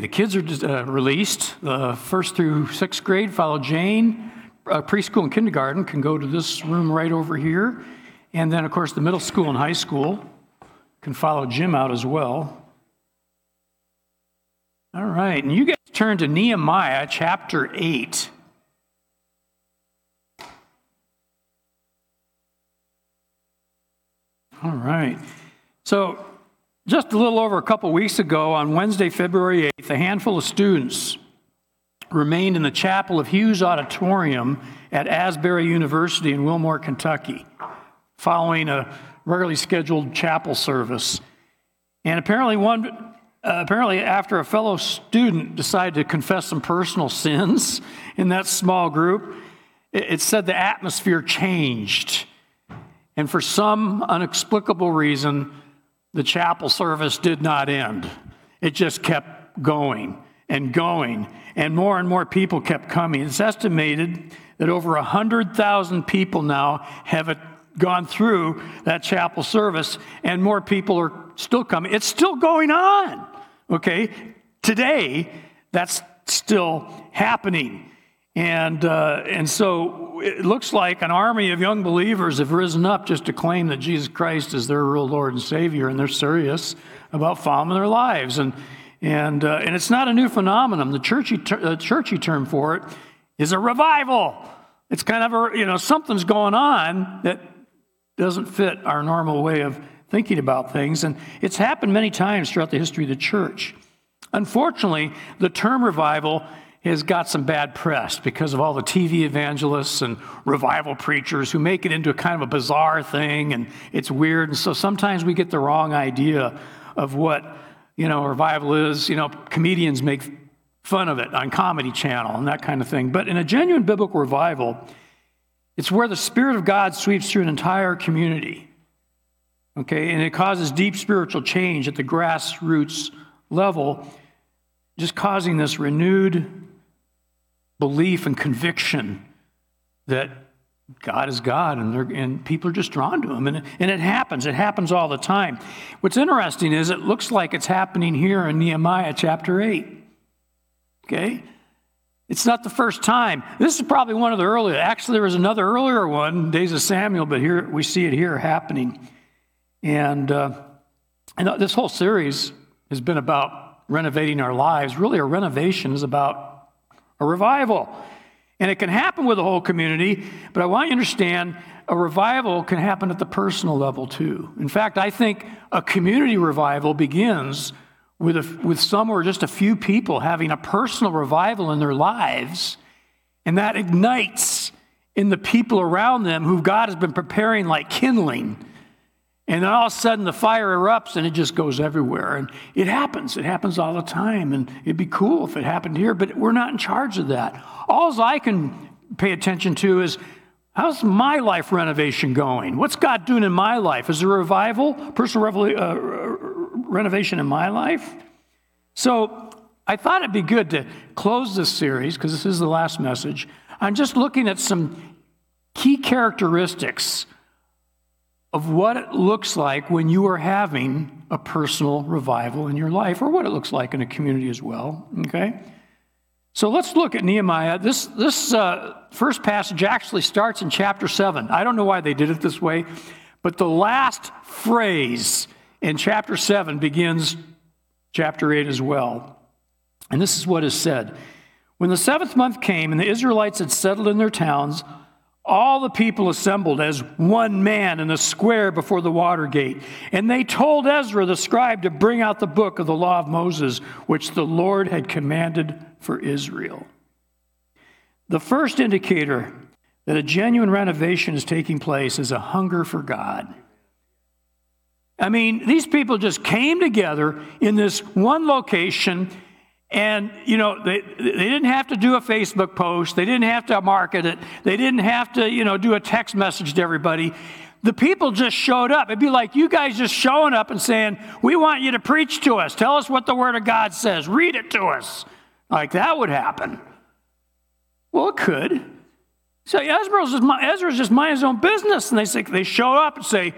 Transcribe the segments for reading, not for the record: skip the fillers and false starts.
The kids are released. The first through sixth grade follow Jane. Preschool and kindergarten can go to this room right over here. And then, of course, the middle school and high school can follow Jim out as well. All right. And you guys turn to Nehemiah chapter 8. All right. So just a little over a couple weeks ago, on Wednesday, February 8th, a handful of students remained in the chapel of Hughes Auditorium at Asbury University in Wilmore, Kentucky, following a regularly scheduled chapel service. And apparently after a fellow student decided to confess some personal sins in that small group, it said the atmosphere changed. And for some inexplicable reason, the chapel service did not end. It just kept going and going, and more people kept coming. It's estimated that over 100,000 people now have gone through that chapel service, and more people are still coming. It's still going on, okay? Today, that's still happening. And so it looks like an army of young believers have risen up just to claim that Jesus Christ is their real Lord and Savior, and they're serious about following their lives. And it's not a new phenomenon. The churchy term for it is a revival. It's kind of something's going on that doesn't fit our normal way of thinking about things, and it's happened many times throughout the history of the church. Unfortunately, the term revival has got some bad press because of all the TV evangelists and revival preachers who make it into a kind of a bizarre thing, and it's weird. And so sometimes we get the wrong idea of what, revival is. Comedians make fun of it on Comedy Channel and that kind of thing. But in a genuine biblical revival, it's where the Spirit of God sweeps through an entire community, okay? And it causes deep spiritual change at the grassroots level, just causing this renewed belief and conviction that God is God, and people are just drawn to Him. And it happens. It happens all the time. What's interesting is it looks like it's happening here in Nehemiah chapter 8. Okay? It's not the first time. This is probably one of the earlier. Actually, there was another earlier one, Days of Samuel, but here we see it here happening. And this whole series has been about renovating our lives. Really, a renovation is about a revival. And it can happen with the whole community, but I want you to understand a revival can happen at the personal level too. In fact, I think a community revival begins with some or just a few people having a personal revival in their lives, and that ignites in the people around them who God has been preparing like kindling. And then all of a sudden the fire erupts and it just goes everywhere. And it happens. It happens all the time. And it'd be cool if it happened here, but we're not in charge of that. All I can pay attention to is, how's my life renovation going? What's God doing in my life? Is there a revival, renovation in my life? So I thought it'd be good to close this series, because this is the last message. I'm just looking at some key characteristics of what it looks like when you are having a personal revival in your life, or what it looks like in a community as well, okay? So let's look at Nehemiah. This first passage actually starts in chapter 7. I don't know why they did it this way, but the last phrase in chapter 7 begins chapter 8 as well. And this is what is said. When the seventh month came and the Israelites had settled in their towns, all the people assembled as one man in the square before the water gate. And they told Ezra the scribe to bring out the book of the law of Moses, which the Lord had commanded for Israel. The first indicator that a genuine renovation is taking place is a hunger for God. I mean, these people just came together in this one location. And, they didn't have to do a Facebook post. They didn't have to market it. They didn't have to, do a text message to everybody. The people just showed up. It'd be like you guys just showing up and saying, we want you to preach to us. Tell us what the Word of God says. Read it to us. Like that would happen. Well, it could. So Ezra's just mind his own business. And they show up and say,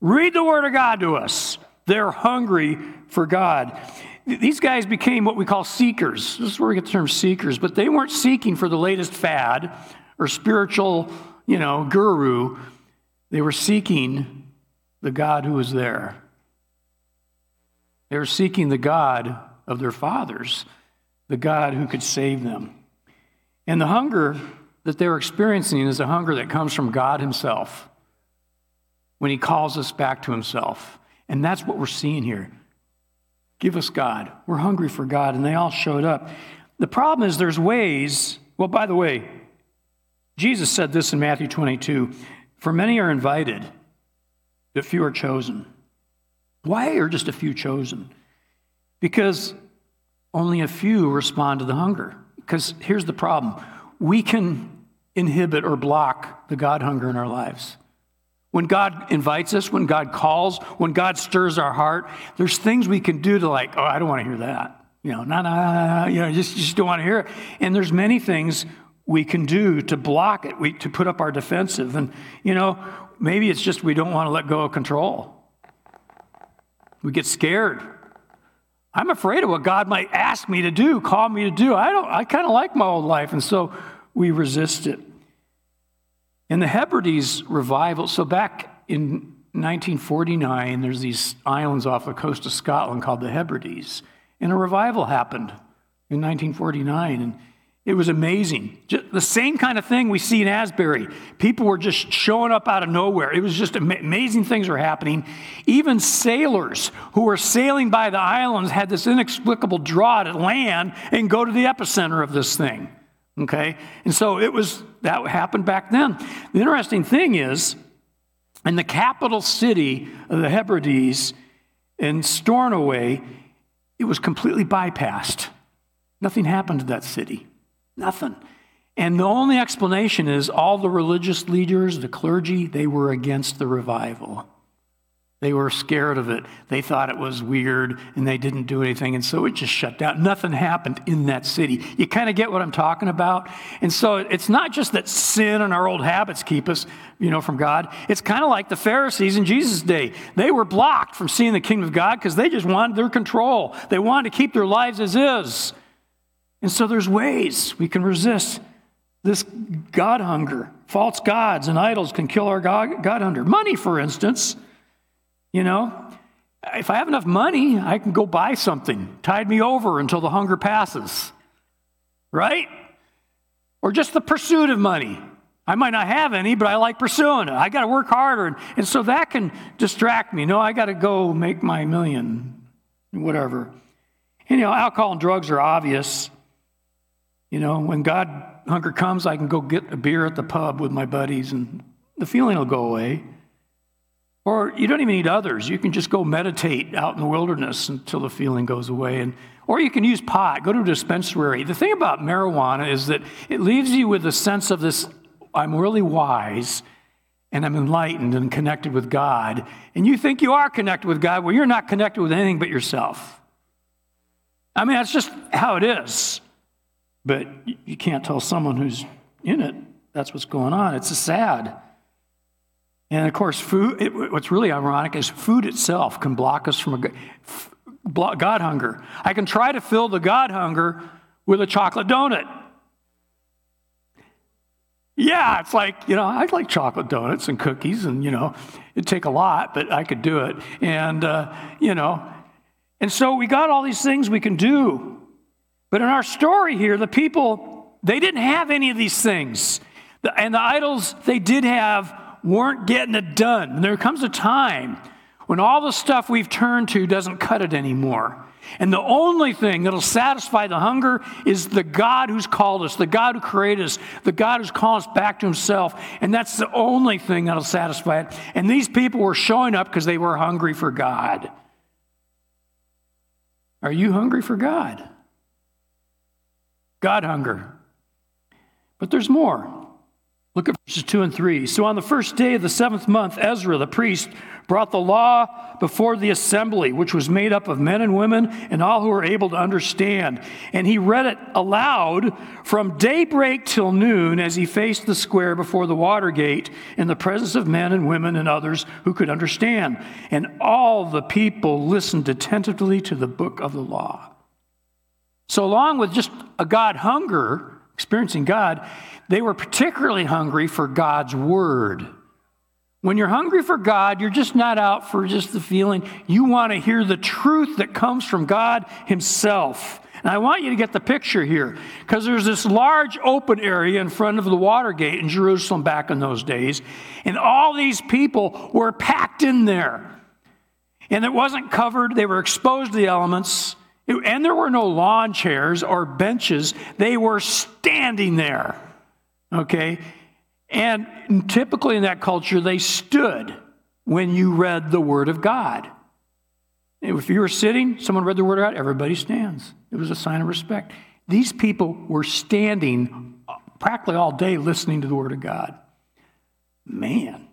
read the Word of God to us. They're hungry for God. These guys became what we call seekers. This is where we get the term seekers. But they weren't seeking for the latest fad or spiritual, guru. They were seeking the God who was there. They were seeking the God of their fathers, the God who could save them. And the hunger that they're experiencing is a hunger that comes from God himself when he calls us back to himself. And that's what we're seeing here. Give us God. We're hungry for God. And they all showed up. The problem is there's ways. Well, by the way, Jesus said this in Matthew 22, for many are invited, but few are chosen. Why are just a few chosen? Because only a few respond to the hunger. Because here's the problem. We can inhibit or block the God hunger in our lives. When God invites us, when God calls, when God stirs our heart, there's things we can do to like, oh, I don't want to hear that. Just don't want to hear it. And there's many things we can do to block it, to put up our defensive. And, maybe it's just we don't want to let go of control. We get scared. I'm afraid of what God might ask me to do, call me to do. I kind of like my old life, and so we resist it. In the Hebrides revival, so back in 1949, there's these islands off the coast of Scotland called the Hebrides, and a revival happened in 1949, and it was amazing. Just the same kind of thing we see in Asbury. People were just showing up out of nowhere. It was just amazing things were happening. Even sailors who were sailing by the islands had this inexplicable draw to land and go to the epicenter of this thing. Okay? And so that happened back then. The interesting thing is, in the capital city of the Hebrides, in Stornoway, it was completely bypassed. Nothing happened to that city. Nothing. And the only explanation is all the religious leaders, the clergy, they were against the revival. They were scared of it. They thought it was weird, and they didn't do anything, and so it just shut down. Nothing happened in that city. You kind of get what I'm talking about? And so it's not just that sin and our old habits keep us, from God. It's kind of like the Pharisees in Jesus' day. They were blocked from seeing the kingdom of God because they just wanted their control. They wanted to keep their lives as is. And so there's ways we can resist this God hunger. False gods and idols can kill our God hunger. Money, for instance. If I have enough money, I can go buy something. Tide me over until the hunger passes. Right? Or just the pursuit of money. I might not have any, but I like pursuing it. I got to work harder. And so that can distract me. No, I got to go make my million, whatever. And, alcohol and drugs are obvious. When God hunger comes, I can go get a beer at the pub with my buddies and the feeling will go away. Or you don't even need others. You can just go meditate out in the wilderness until the feeling goes away. Or you can use pot, go to a dispensary. The thing about marijuana is that it leaves you with a sense of this, I'm really wise and I'm enlightened and connected with God. And you think you are connected with God. Well, you're not connected with anything but yourself. I mean, that's just how it is. But you can't tell someone who's in it that's what's going on. It's sad. And of course, food. What's really ironic is food itself can block us from a God hunger. I can try to fill the God hunger with a chocolate donut. Yeah, it's like, I like chocolate donuts and cookies and, it'd take a lot, but I could do it. And, and so we got all these things we can do. But in our story here, the people, they didn't have any of these things. And the idols they did have weren't getting it done. And there comes a time when all the stuff we've turned to doesn't cut it anymore. And the only thing that'll satisfy the hunger is the God who's called us, the God who created us, the God who's called us back to himself. And that's the only thing that'll satisfy it. And these people were showing up because they were hungry for God. Are you hungry for God? God hunger. But there's more. Look at verses 2 and 3. So on the first day of the seventh month, Ezra the priest brought the law before the assembly, which was made up of men and women and all who were able to understand. And he read it aloud from daybreak till noon as he faced the square before the water gate in the presence of men and women and others who could understand. And all the people listened attentively to the book of the law. So along with just a God hunger, experiencing God, they were particularly hungry for God's word. When you're hungry for God, you're just not out for just the feeling. You want to hear the truth that comes from God himself. And I want you to get the picture here, because there's this large open area in front of the water gate in Jerusalem back in those days, and all these people were packed in there. And it wasn't covered. They were exposed to the elements. And there were no lawn chairs or benches. They were standing there, okay? And typically in that culture, they stood when you read the Word of God. If you were sitting, someone read the Word of God, everybody stands. It was a sign of respect. These people were standing practically all day listening to the Word of God. Man,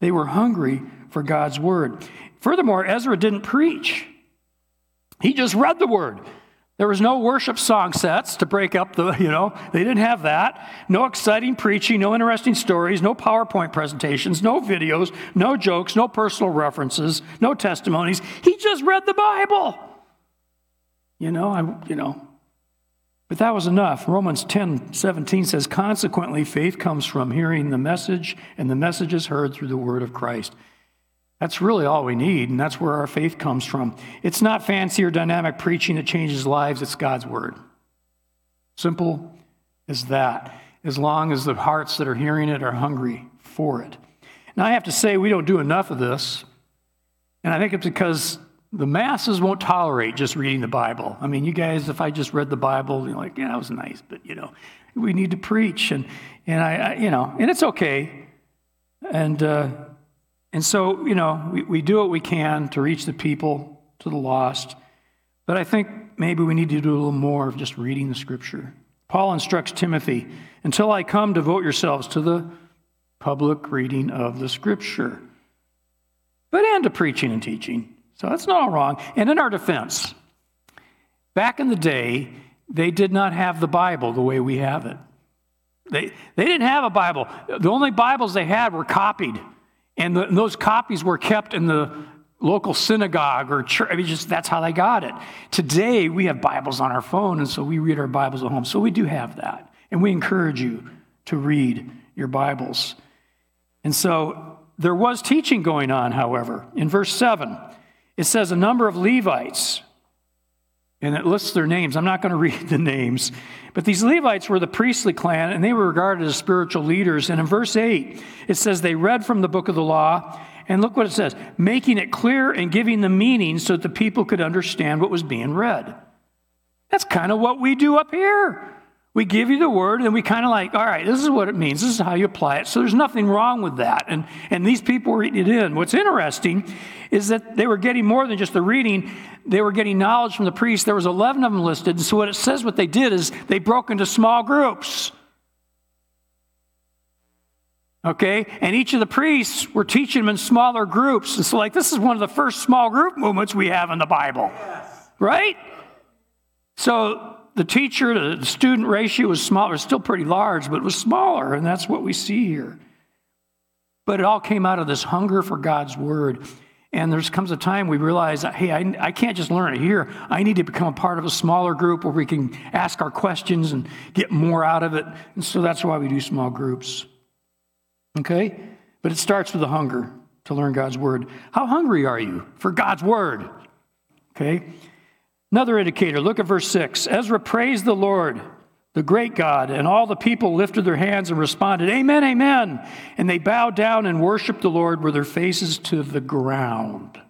they were hungry for God's Word. Furthermore, Ezra didn't preach. He just read the word. There was no worship song sets to break up the, they didn't have that. No exciting preaching, no interesting stories, no PowerPoint presentations, no videos, no jokes, no personal references, no testimonies. He just read the Bible. But that was enough. Romans 10:17 says, consequently, faith comes from hearing the message, and the message is heard through the word of Christ. That's really all we need, and that's where our faith comes from. It's not fancy or dynamic preaching that changes lives. It's God's word. Simple as that, as long as the hearts that are hearing it are hungry for it. Now, I have to say we don't do enough of this, and I think it's because the masses won't tolerate just reading the Bible. I mean, you guys, if I just read the Bible, you're like, yeah, that was nice, but, we need to preach, and it's okay, and so, we do what we can to reach the people, to the lost. But I think maybe we need to do a little more of just reading the Scripture. Paul instructs Timothy, until I come, devote yourselves to the public reading of the Scripture. But and to preaching and teaching. So that's not all wrong. And in our defense, back in the day, they did not have the Bible the way we have it. They didn't have a Bible. The only Bibles they had were copied. And those copies were kept in the local synagogue or church. That's how they got it. Today, we have Bibles on our phone, and so we read our Bibles at home. So we do have that. And we encourage you to read your Bibles. And so there was teaching going on, however. In verse 7, it says a number of Levites, and it lists their names. I'm not going to read the names. But these Levites were the priestly clan, and they were regarded as spiritual leaders. And in verse 8, it says they read from the book of the law. And look what it says, making it clear and giving the meaning so that the people could understand what was being read. That's kind of what we do up here. We give you the word, and we kind of like, all right, this is what it means. This is how you apply it. So there's nothing wrong with that. And these people were eating it in. What's interesting is that they were getting more than just the reading. They were getting knowledge from the priest. There was 11 of them listed. And so what it says what they did is they broke into small groups. Okay? And each of the priests were teaching them in smaller groups. And so this is one of the first small group movements we have in the Bible. Yes. Right? So the teacher to the student ratio was smaller. It's still pretty large, but it was smaller, and that's what we see here. But it all came out of this hunger for God's word. And there comes a time we realize, hey, I can't just learn it here. I need to become a part of a smaller group where we can ask our questions and get more out of it. And so that's why we do small groups. Okay? But it starts with a hunger to learn God's word. How hungry are you for God's word? Okay? Another indicator, look at verse 6. Ezra praised the Lord, the great God, and all the people lifted their hands and responded, Amen, Amen. And they bowed down and worshiped the Lord with their faces to the ground.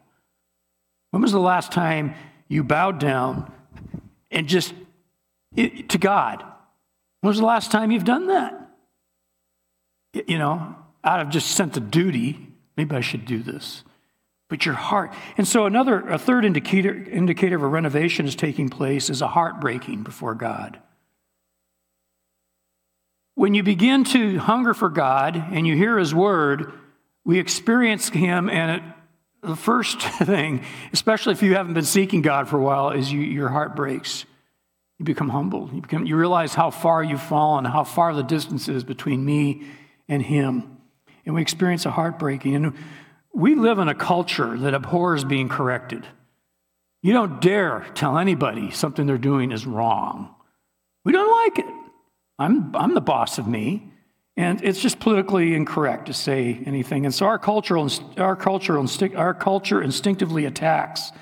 When was the last time you bowed down and to God? When was the last time you've done that? Out of just sense of duty, maybe I should do this. But your heart. And so a third indicator of a renovation is taking place is a heart breaking before God. When you begin to hunger for God and you hear His Word, we experience Him, and the first thing, especially if you haven't been seeking God for a while, is your heart breaks. You become humbled. You realize how far you've fallen, how far the distance is between me and Him. And we experience a heartbreaking. And we live in a culture that abhors being corrected. You don't dare tell anybody something they're doing is wrong. We don't like it. I'm the boss of me. And it's just politically incorrect to say anything. And so our culture instinctively attacks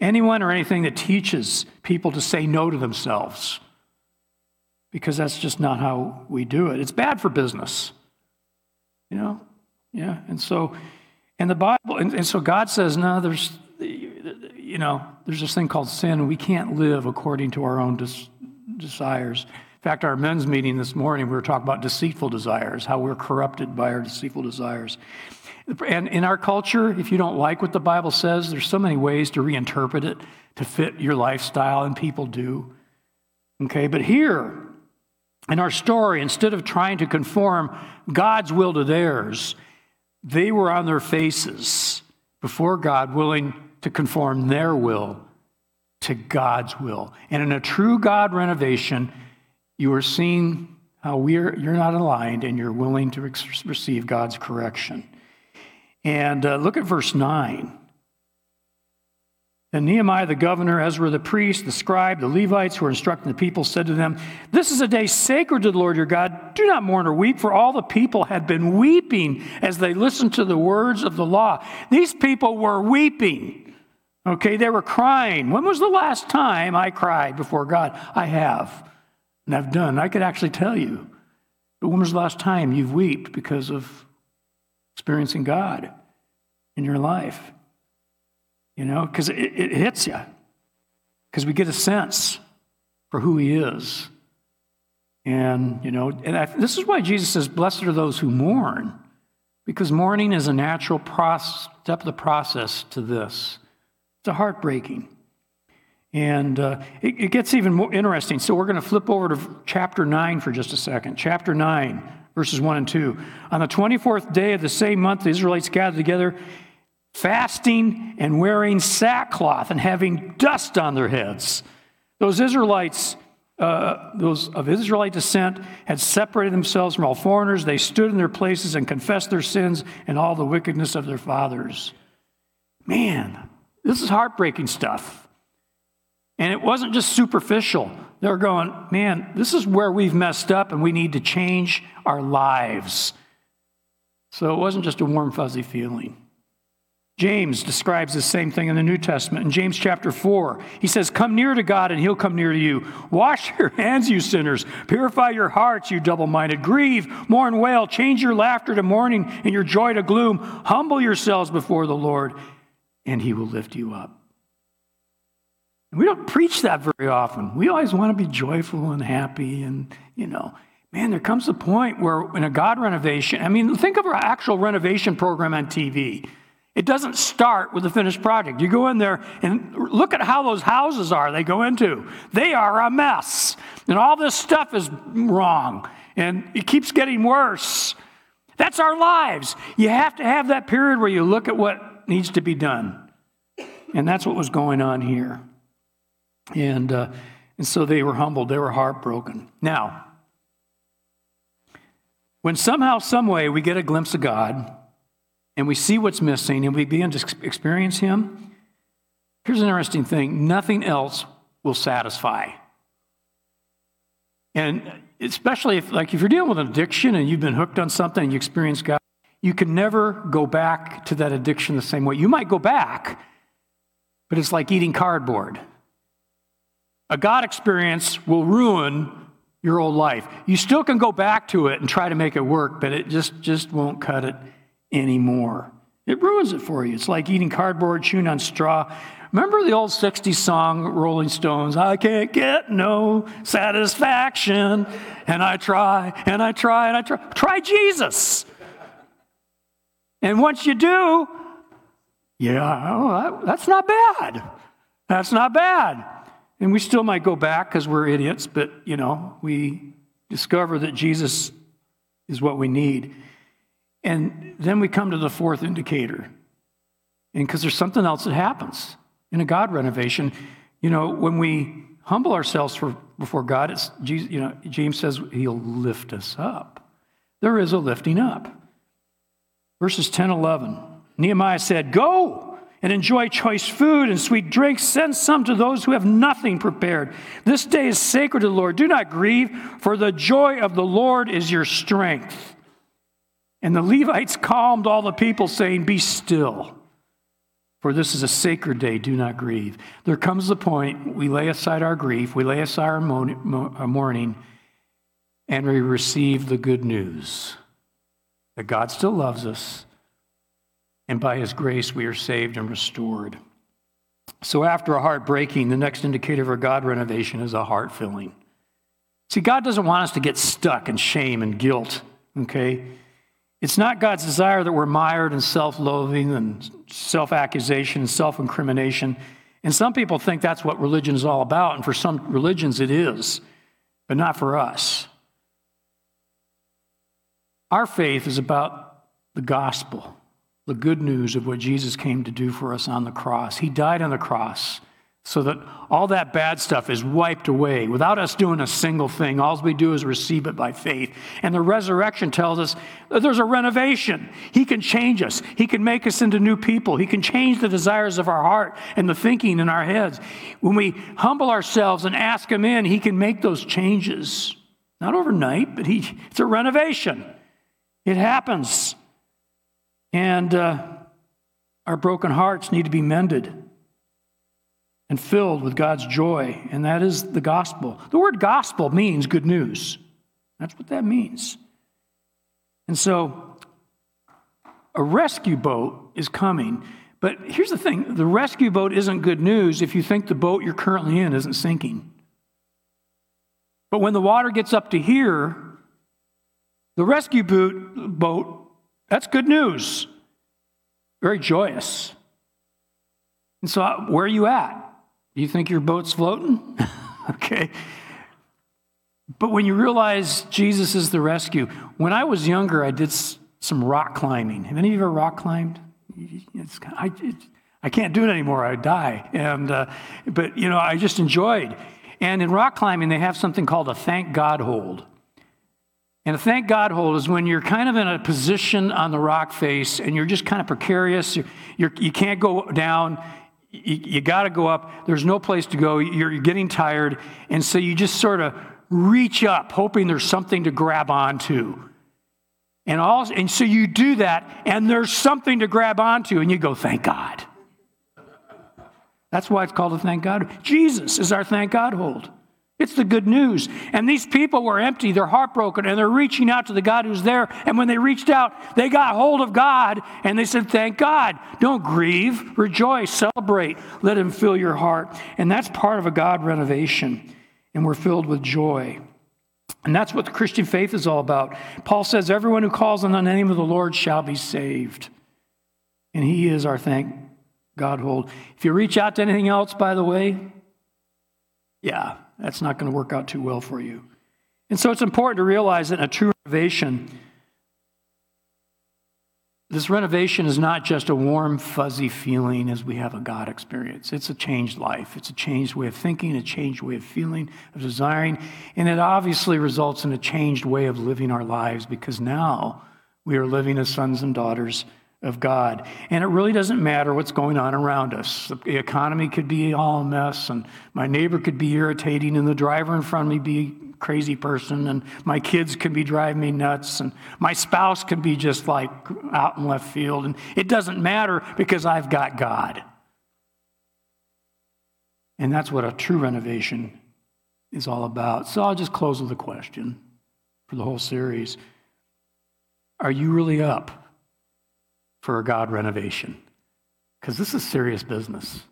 anyone or anything that teaches people to say no to themselves, because that's just not how we do it. It's bad for business, you know? Yeah. And so, and the Bible, and so God says, no, there's this thing called sin, and we can't live according to our own desires. In fact, our men's meeting this morning, we were talking about deceitful desires, how we're corrupted by our deceitful desires. And in our culture, if you don't like what the Bible says, there's so many ways to reinterpret it to fit your lifestyle, and people do. Okay, but here in our story, instead of trying to conform God's will to theirs, they were on their faces before God, willing to conform their will to God's will. And in a true God renovation, you are seeing how you're not aligned, and you're willing to receive God's correction. And look at verse 9. And Nehemiah the governor, Ezra the priest, the scribe, the Levites who were instructing the people said to them, "This is a day sacred to the Lord your God. Do not mourn or weep," for all the people had been weeping as they listened to the words of the law. These people were weeping. Okay, they were crying. When was the last time I cried before God? I have. And I've done. I could actually tell you. But when was the last time you've wept because of experiencing God in your life? You know, because it hits you. Because we get a sense for who He is. And, you know, this is why Jesus says, "Blessed are those who mourn." Because mourning is a natural step of the process to this. It's a heartbreaking. And it gets even more interesting. So we're going to flip over to chapter 9 for just a second. Chapter 9, verses 1 and 2. On the 24th day of the same month, the Israelites gathered together, fasting and wearing sackcloth and having dust on their heads. Those Israelites, those of Israelite descent, had separated themselves from all foreigners. They stood in their places and confessed their sins and all the wickedness of their fathers. Man, this is heartbreaking stuff. And it wasn't just superficial. They were going, man, this is where we've messed up and we need to change our lives. So it wasn't just a warm, fuzzy feeling. James describes the same thing in the New Testament. In James chapter 4, he says, "Come near to God and He'll come near to you. Wash your hands, you sinners. Purify your hearts, you double-minded. Grieve, mourn, wail. Change your laughter to mourning and your joy to gloom. Humble yourselves before the Lord and He will lift you up." We don't preach that very often. We always want to be joyful and happy. And, you know, man, there comes a point where in a God renovation, I mean, think of our actual renovation program on TV. It doesn't start with a finished project. You go in there and look at how those houses are they go into. They are a mess. And all this stuff is wrong. And it keeps getting worse. That's our lives. You have to have that period where you look at what needs to be done. And that's what was going on here. And so they were humbled. They were heartbroken. Now, when somehow, some way, we get a glimpse of God and we see what's missing and we begin to experience Him, here's an interesting thing. Nothing else will satisfy. And especially if you're dealing with an addiction and you've been hooked on something and you experience God, you can never go back to that addiction the same way. You might go back, but it's like eating cardboard. A God experience will ruin your old life. You still can go back to it and try to make it work, but it just won't cut it anymore. It ruins it for you. It's like eating cardboard, chewing on straw. Remember the old 60s song, Rolling Stones, "I can't get no satisfaction, and I try, and I try, and I try." Try Jesus. And once you do, that's not bad. That's not bad. And we still might go back because we're idiots, but, you know, we discover that Jesus is what we need. And then we come to the fourth indicator. And because there's something else that happens in a God renovation. You know, when we humble ourselves before God, it's, you know, James says he'll lift us up. There is a lifting up. Verses 10, 11. Nehemiah said, "Go and enjoy choice food and sweet drinks. Send some to those who have nothing prepared. This day is sacred to the Lord. Do not grieve, for the joy of the Lord is your strength." And the Levites calmed all the people, saying, "Be still, for this is a sacred day. Do not grieve." There comes the point we lay aside our grief, we lay aside our mourning, and we receive the good news that God still loves us, and by his grace we are saved and restored. So after a heart breaking, the next indicator for God renovation is a heart filling. See, God doesn't want us to get stuck in shame and guilt, okay? It's not God's desire that we're mired in self-loathing and self-accusation and self-incrimination. And some people think that's what religion is all about, and for some religions it is, but not for us. Our faith is about the gospel, the good news of what Jesus came to do for us on the cross. He died on the cross so that all that bad stuff is wiped away without us doing a single thing. All we do is receive it by faith. And the resurrection tells us there's a renovation. He can change us. He can make us into new people. He can change the desires of our heart and the thinking in our heads. When we humble ourselves and ask him in, he can make those changes. Not overnight, but it's a renovation. It happens. And our broken hearts need to be mended and filled with God's joy, and that is the gospel. The word gospel means good news. That's what that means. And so a rescue boat is coming. But here's the thing. The rescue boat isn't good news if you think the boat you're currently in isn't sinking. But when the water gets up to here, the rescue boat, that's good news. Very joyous. And so where are you at? Do you think your boat's floating? Okay. But when you realize Jesus is the rescue. When I was younger, I did some rock climbing. Have any of you ever rock climbed? I can't do it anymore. I die. And but, you know, I just enjoyed. And in rock climbing, they have something called a thank God hold. And a thank God hold is when you're kind of in a position on the rock face and you're just kind of precarious. You can't go down. You got to go up. There's no place to go. You're getting tired. And so you just sort of reach up, hoping there's something to grab onto. And so you do that, and there's something to grab onto, and you go, "Thank God." That's why it's called a thank God. Jesus is our thank God hold. It's the good news. And these people were empty. They're heartbroken, and they're reaching out to the God who's there. And when they reached out, they got hold of God, and they said, "Thank God. Don't grieve. Rejoice. Celebrate. Let him fill your heart." And that's part of a God renovation. And we're filled with joy. And that's what the Christian faith is all about. Paul says, "Everyone who calls on the name of the Lord shall be saved." And he is our thank God hold. If you reach out to anything else, by the way, yeah, that's not going to work out too well for you. And so it's important to realize that in a true renovation, this renovation is not just a warm, fuzzy feeling as we have a God experience. It's a changed life. It's a changed way of thinking, a changed way of feeling, of desiring. And it obviously results in a changed way of living our lives, because now we are living as sons and daughters of God. And it really doesn't matter what's going on around us. The economy could be all a mess, and my neighbor could be irritating, and the driver in front of me be a crazy person, and my kids could be driving me nuts, and my spouse could be just like out in left field. And it doesn't matter, because I've got God. And that's what a true renovation is all about. So I'll just close with a question for the whole series. Are you really up for a God renovation? Because this is serious business.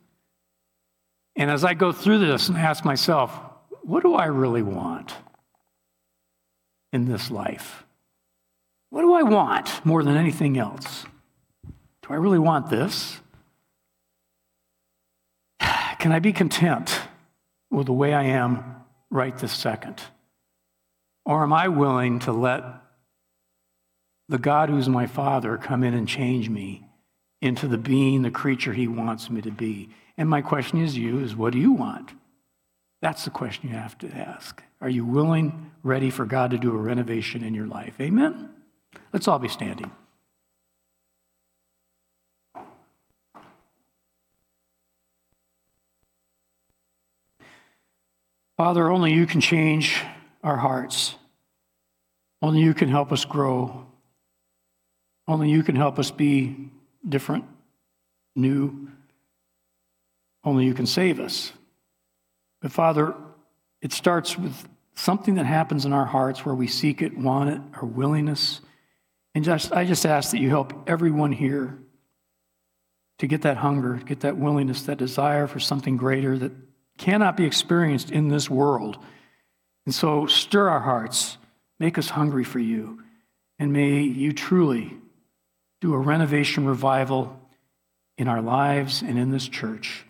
And as I go through this and ask myself, what do I really want in this life? What do I want more than anything else? Do I really want this? Can I be content with the way I am right this second? Or am I willing to let the God who's my Father come in and change me into the being, the creature he wants me to be? And my question is what do you want? That's the question you have to ask. Are you willing, ready for God to do a renovation in your life? Amen? Let's all be standing. Father, only you can change our hearts. Only you can help us grow. Only you can help us be different, new. Only you can save us. But Father, it starts with something that happens in our hearts where we seek it, want it, our willingness. And I just ask that you help everyone here to get that hunger, get that willingness, that desire for something greater that cannot be experienced in this world. And so stir our hearts, make us hungry for you, and may you truly do a renovation revival in our lives and in this church.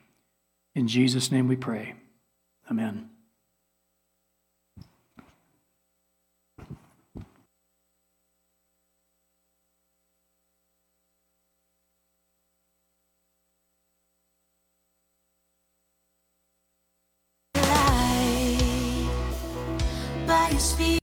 In Jesus' name we pray. Amen. By your speed.